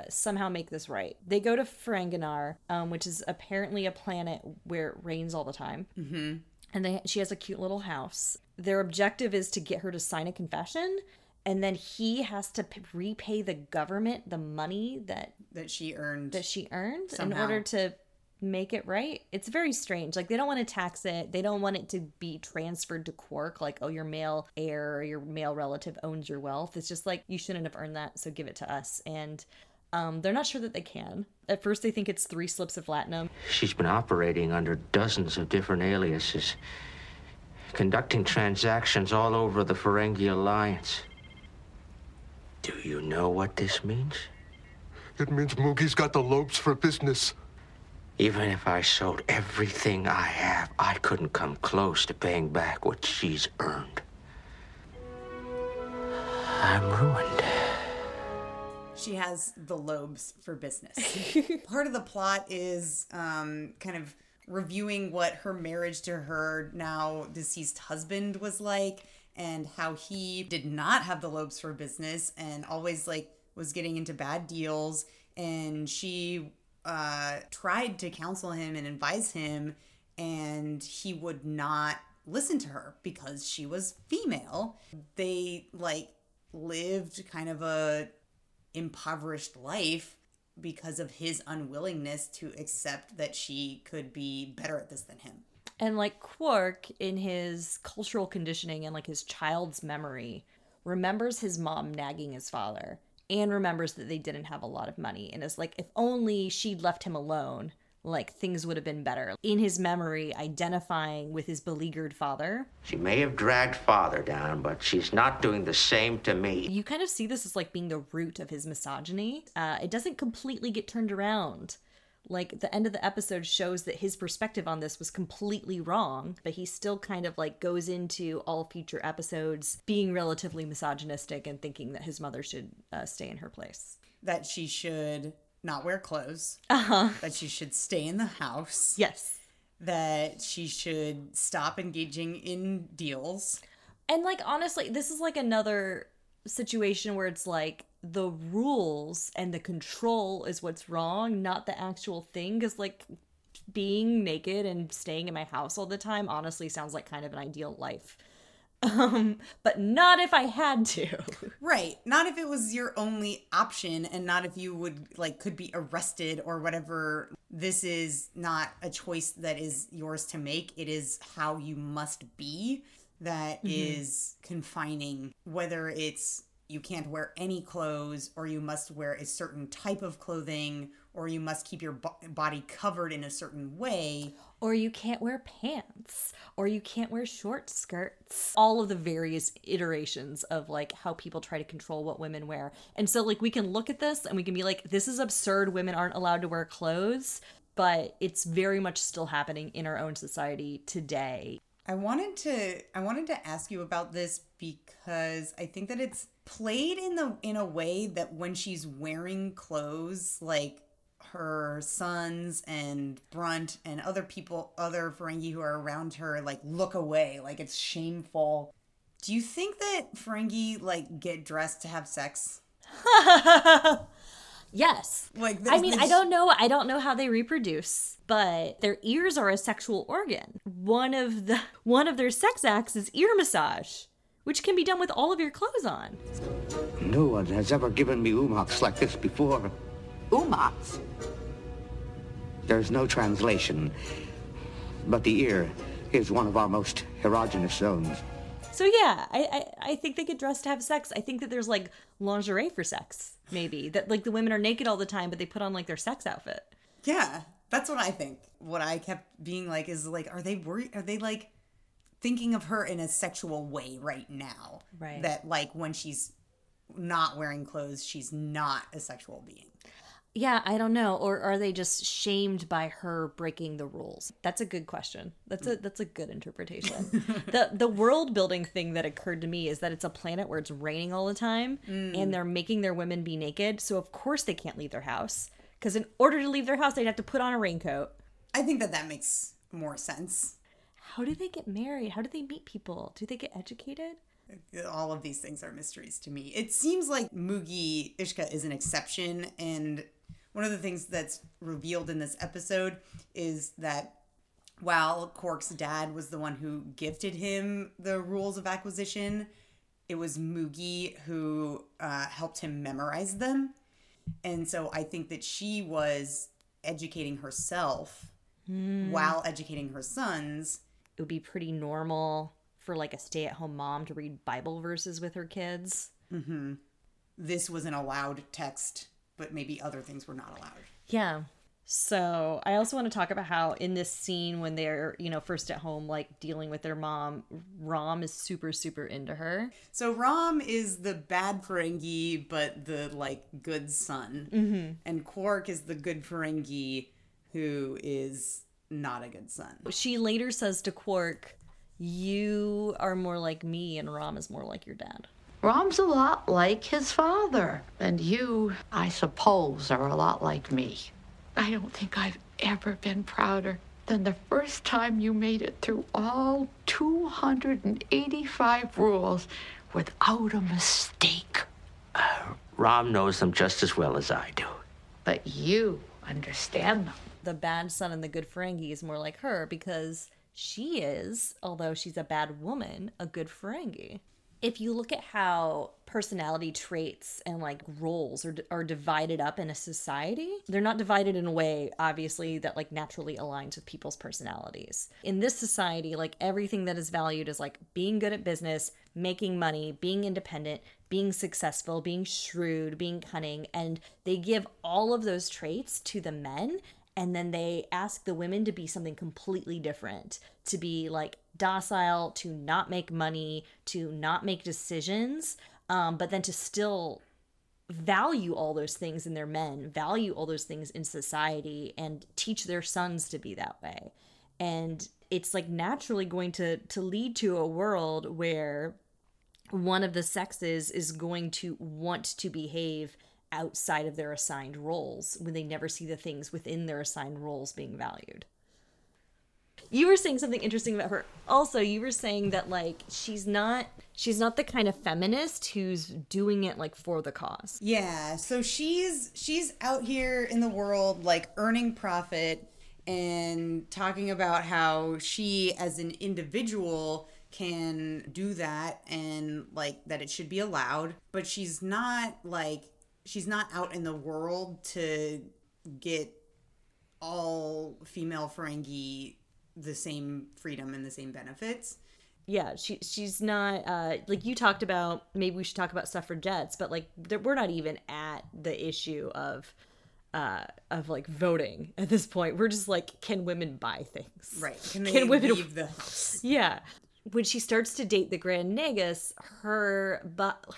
somehow make this right. They go to Ferenginar, which is apparently a planet where it rains all the time. Mm-hmm. And she has a cute little house. Their objective is to get her to sign a confession, and then he has to repay the government the money that she earned. That she earned somehow. In order to make it right. It's very strange. Like, they don't want to tax it. They don't want it to be transferred to Quark, like, oh, your male heir or your male relative owns your wealth. It's just like, you shouldn't have earned that, so give it to us. And they're not sure that they can. At first, they think it's 3 slips of latinum. She's been operating under dozens of different aliases, conducting transactions all over the Ferengi Alliance. Do you know what this means? It means Moogie's got the lopes for business. Even if I sold everything I have, I couldn't come close to paying back what she's earned. I'm ruined. She has the lobes for business. Part of the plot is kind of reviewing what her marriage to her now deceased husband was like, and how he did not have the lobes for business and always like was getting into bad deals, and she tried to counsel him and advise him, and he would not listen to her because she was female. They like lived kind of a impoverished life because of his unwillingness to accept that she could be better at this than him. And like Quark, in his cultural conditioning and like his child's memory, remembers his mom nagging his father. And remembers that they didn't have a lot of money. And is like, if only she'd left him alone, like things would have been better. In his memory, identifying with his beleaguered father. She may have dragged father down, but she's not doing the same to me. You kind of see this as like being the root of his misogyny. It doesn't completely get turned around. Like, the end of the episode shows that his perspective on this was completely wrong, but he still kind of, like, goes into all future episodes being relatively misogynistic and thinking that his mother should stay in her place. That she should not wear clothes. Uh-huh. That she should stay in the house. Yes. That she should stop engaging in deals. And, like, honestly, this is, like, another situation where it's, like, the rules and the control is what's wrong, not the actual thing. Because, like, being naked and staying in my house all the time honestly sounds like kind of an ideal life. But not if I had to. Right. Not if it was your only option and not if you would, like, could be arrested or whatever. This is not a choice that is yours to make. It is how you must be that is confining, whether it's you can't wear any clothes, or you must wear a certain type of clothing, or you must keep your body covered in a certain way. Or you can't wear pants, or you can't wear short skirts. All of the various iterations of, like, how people try to control what women wear. And so, like, we can look at this and we can be like, this is absurd. Women aren't allowed to wear clothes, but it's very much still happening in our own society today. I wanted to ask you about this because I think that it's played in a way that when she's wearing clothes, like her sons and Brunt and other Ferengi who are around her, like, look away, like it's shameful. Do you think that Ferengi, like, get dressed to have sex? Yes. Like, I don't know how they reproduce, but their ears are a sexual organ. One of their sex acts is ear massage, which can be done with all of your clothes on. No one has ever given me umaks like this before. Umaks? There's no translation, but the ear is one of our most erogenous zones. So yeah, I think they get dressed to have sex. I think that there's, like, lingerie for sex, maybe. That, like, the women are naked all the time, but they put on, like, their sex outfit. Yeah, that's what I think. What I kept being like is, like, are they worried? Are they, like, thinking of her in a sexual way right now? Right. That, like, when she's not wearing clothes, she's not a sexual being. Yeah, I don't know. Or are they just shamed by her breaking the rules? That's a good question. That's a good interpretation. The world building thing that occurred to me is that it's a planet where it's raining all the time and they're making their women be naked. So of course they can't leave their house, because in order to leave their house, they'd have to put on a raincoat. I think that makes more sense. How do they get married? How do they meet people? Do they get educated? All of these things are mysteries to me. It seems like Mugi Ishka is an exception, and one of the things that's revealed in this episode is that while Quark's dad was the one who gifted him the rules of acquisition, it was Mugi who helped him memorize them. And so I think that she was educating herself while educating her sons. It would be pretty normal for, like, a stay-at-home mom to read Bible verses with her kids. Mm-hmm. This was an allowed text, but maybe other things were not allowed. Yeah. So I also want to talk about how in this scene when they're, you know, first at home, like, dealing with their mom, Rom is super, super into her. So Rom is the bad Ferengi, but the, like, good son. Mm-hmm. And Quark is the good Ferengi who is not a good son. She later says to Quark, "You are more like me and Rom is more like your dad. Rom's a lot like his father. And you, I suppose, are a lot like me. I don't think I've ever been prouder than the first time you made it through all 285 rules without a mistake." Rom knows them just as well as I do. But you understand them. The bad son and the good Ferengi is more like her because she is, although she's a bad woman, a good Ferengi. If you look at how personality traits and, like, roles are divided up in a society, they're not divided in a way, obviously, that, like, naturally aligns with people's personalities. In this society, like, everything that is valued is, like, being good at business, making money, being independent, being successful, being shrewd, being cunning, and they give all of those traits to the men And then they ask the women to be something completely different, to be like docile, to not make money, to not make decisions, but then to still value all those things in their men, value all those things in society, and teach their sons to be that way. And it's like naturally going to lead to a world where one of the sexes is going to want to behave outside of their assigned roles when they never see the things within their assigned roles being valued. You were saying something interesting about her. Also, you were saying that like she's not the kind of feminist who's doing it like for the cause. Yeah, so she's out here in the world like earning profit and talking about how she as an individual can do that and like that it should be allowed, but she's not out in the world to get all female Ferengi the same freedom and the same benefits. Yeah, she's not, like you talked about, maybe we should talk about suffragettes, but like we're not even at the issue of like voting at this point. We're just like, can women buy things? Right. Can women leave the house? Yeah. When she starts to date the Grand Nagus, her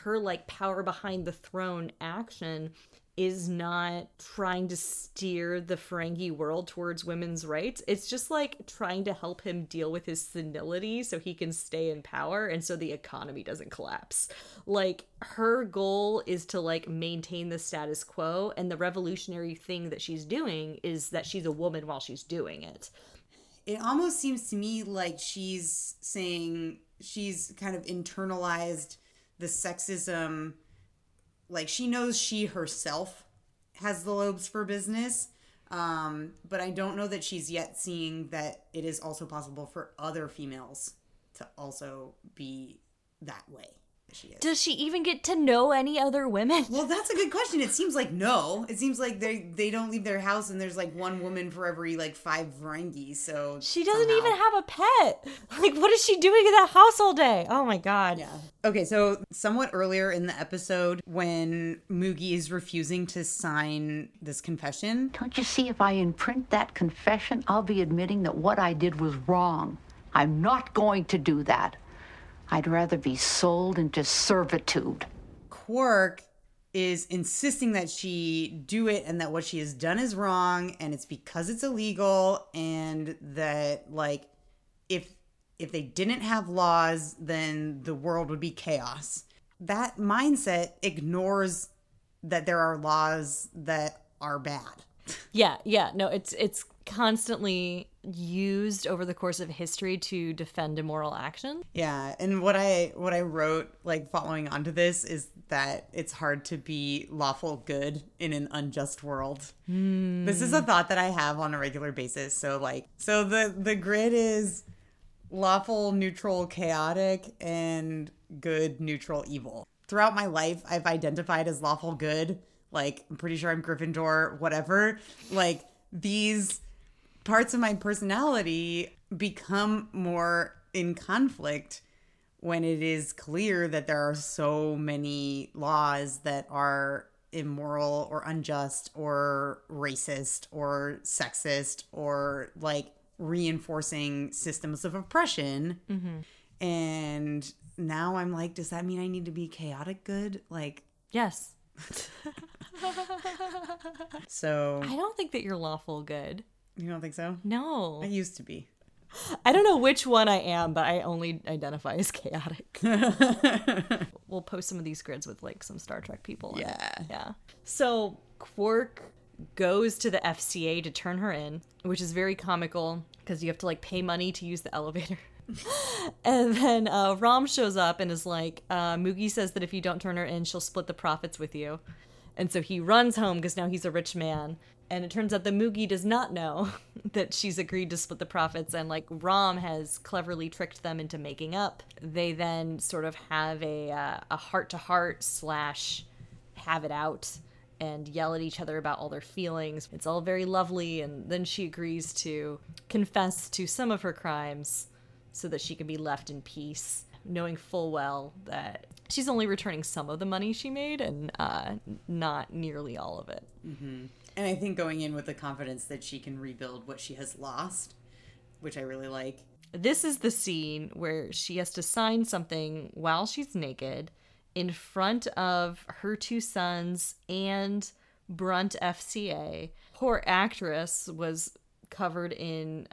like power behind the throne action is not trying to steer the Ferengi world towards women's rights. It's just like trying to help him deal with his senility so he can stay in power and so the economy doesn't collapse. Like her goal is to like maintain the status quo, and the revolutionary thing that she's doing is that she's a woman while she's doing it. It almost seems to me like she's saying she's kind of internalized the sexism. Like she knows she herself has the lobes for business, but I don't know that she's yet seeing that it is also possible for other females to also be that way as she is. Does she even get to know any other women? Well, that's a good question. It seems like no. It seems like they don't leave their house, and there's like one woman for every like 5 Ferengi. So she doesn't even have a pet. Like, what is she doing in that house all day? Oh my god. Yeah. Okay, so somewhat earlier in the episode when Moogie is refusing to sign this confession. Don't you see, if I imprint that confession, I'll be admitting that what I did was wrong. I'm not going to do that. I'd rather be sold into servitude. Quark is insisting that she do it and that what she has done is wrong and it's because it's illegal, and that, like, if they didn't have laws, then the world would be chaos. That mindset ignores that there are laws that are bad. Yeah. No, it's constantly used over the course of history to defend immoral action. Yeah, and what I wrote, like, following onto this is that it's hard to be lawful good in an unjust world. Mm. This is a thought that I have on a regular basis. So, like, the grid is lawful, neutral, chaotic, and good, neutral, evil. Throughout my life, I've identified as lawful good. Like, I'm pretty sure I'm Gryffindor, whatever. Like, these parts of my personality become more in conflict when it is clear that there are so many laws that are immoral or unjust or racist or sexist or, like, reinforcing systems of oppression. Mm-hmm. And now I'm like, does that mean I need to be chaotic good? Like, yes. So I don't think that you're lawful good. You don't think so? No. I used to be. I don't know which one I am, but I only identify as chaotic. We'll post some of these grids with, like, some Star Trek people. Yeah. Yeah. So Quark goes to the FCA to turn her in, which is very comical because you have to, like, pay money to use the elevator. And then Rom shows up and is like, Moogie says that if you don't turn her in, she'll split the profits with you. And so he runs home because now he's a rich man. And it turns out that Moogie does not know that she's agreed to split the profits, and, like, Rom has cleverly tricked them into making up. They then sort of have a heart-to-heart / have it out and yell at each other about all their feelings. It's all very lovely, and then she agrees to confess to some of her crimes so that she can be left in peace. knowing full well that she's only returning some of the money she made and not nearly all of it. Mm-hmm. And I think going in with the confidence that she can rebuild what she has lost, which I really like. This is the scene where she has to sign something while she's naked in front of her two sons and Brunt FCA. Poor actress was covered in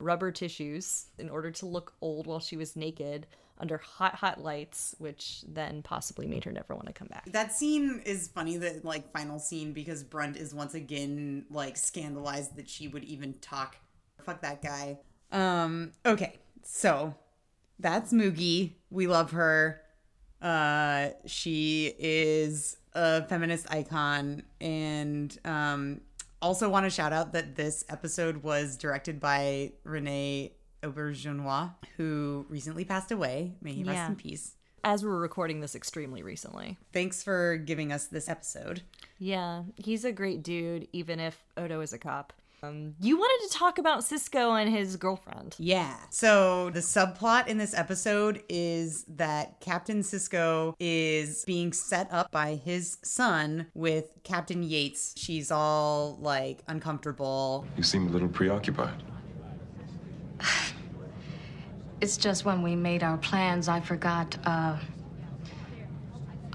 rubber tissues in order to look old while she was naked under hot, hot lights, which then possibly made her never want to come back. That scene is funny, that, like, final scene, because Brunt is once again, like, scandalized that she would even talk. Fuck that guy. Okay, so that's Moogie. We love her. She is a feminist icon, and also want to shout out that this episode was directed by Renee Aubergenois, who recently passed away. May he rest in peace. As we're recording this extremely recently. Thanks for giving us this episode. Yeah, he's a great dude, even if Odo is a cop. You wanted to talk about Sisko and his girlfriend. Yeah. So the subplot in this episode is that Captain Sisko is being set up by his son with Captain Yates. She's all, like, uncomfortable. You seem a little preoccupied. It's just when we made our plans, I forgot, I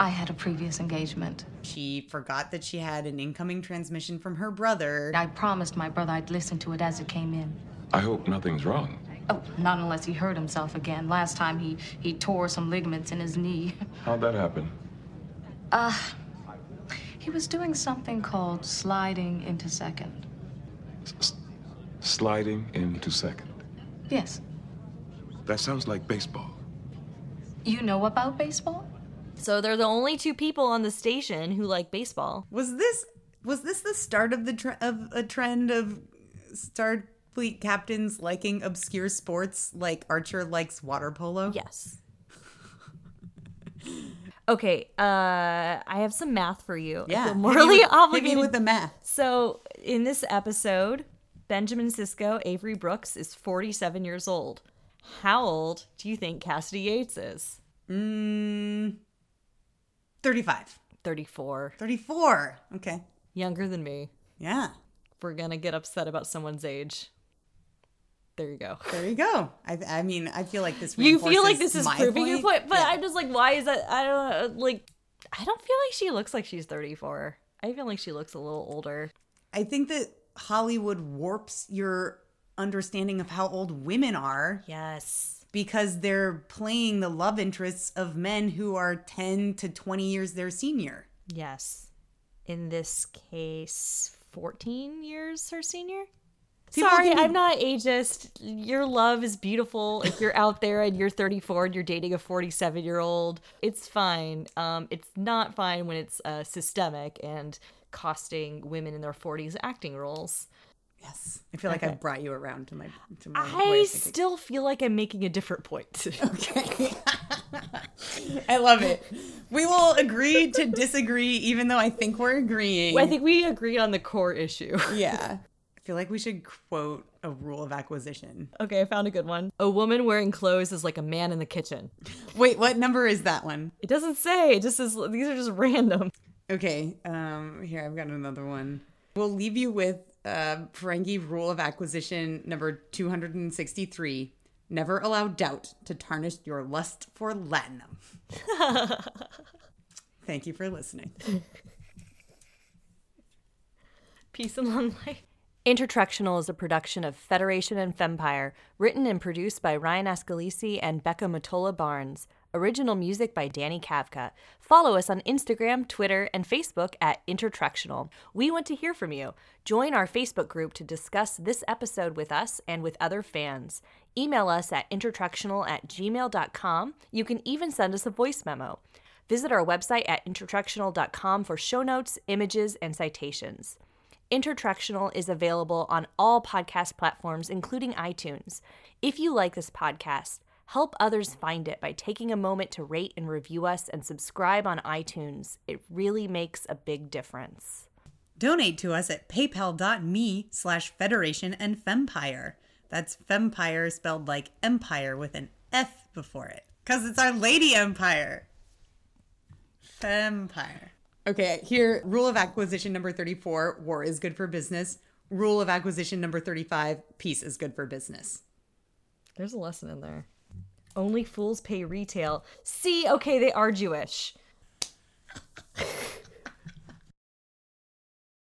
had a previous engagement. She forgot that she had an incoming transmission from her brother. I promised my brother I'd listen to it as it came in. I hope nothing's wrong. Oh, not unless he hurt himself again. Last time he tore some ligaments in his knee. How'd that happen? He was doing something called sliding into second. Sliding into second? Yes. That sounds like baseball. You know about baseball? So they're the only two people on the station who like baseball. Was this the start of a trend of Starfleet captains liking obscure sports, like Archer likes water polo? Yes. Okay, I have some math for you. Yeah, I feel morally obligated. Hit me with the math. So in this episode, Benjamin Sisko, Avery Brooks, is 47 years old. How old do you think Kasidy Yates is? 35. 34. 34. Okay. Younger than me. Yeah. We're going to get upset about someone's age. There you go. There you go. I mean, I feel like this reinforces my point. You feel like this is proving your point, but yeah. I'm just like, why is that? I don't know. Like, I don't feel like she looks like she's 34. I feel like she looks a little older. I think that Hollywood warps your understanding of how old women are. Yes. Because they're playing the love interests of men who are 10 to 20 years their senior. Yes. In this case, 14 years her senior? Sorry, I'm not ageist. Your love is beautiful. If you're out there and you're 34 and you're dating a 47-year-old, it's fine. It's not fine when it's systemic and costing women in their 40s acting roles. Yes. I feel like I've brought you around to my I still feel like I'm making a different point. Okay. I love it. We will agree to disagree, even though I think we're agreeing. I think we agree on the core issue. Yeah. I feel like we should quote a rule of acquisition. Okay, I found a good one. A woman wearing clothes is like a man in the kitchen. Wait, what number is that one? It doesn't say. It just says, these are just random. Okay. Here, I've got another one. We'll leave you with Ferengi Rule of Acquisition number 263. Never allow doubt to tarnish your lust for latinum. Thank you for listening. Peace and long life. Intertrectional is a production of Federation and Fempire, written and produced by Ryan Ascalisi and Becca Matola Barnes. Original music by Danny Kavka. Follow us on Instagram, Twitter, and Facebook at Intertrectional. We want to hear from you. Join our Facebook group to discuss this episode with us and with other fans. Email us at intertrectional@gmail.com. You can even send us a voice memo. Visit our website at intertrectional.com for show notes, images, and citations. Intertrectional is available on all podcast platforms, including iTunes. If you like this podcast, help others find it by taking a moment to rate and review us and subscribe on iTunes. It really makes a big difference. Donate to us at paypal.me/Federation and Fempire. That's Fempire spelled like empire with an F before it. Because it's our lady empire. Fempire. Okay, here, rule of acquisition number 34, war is good for business. Rule of acquisition number 35, peace is good for business. There's a lesson in there. Only fools pay retail. See, okay, they are Jewish.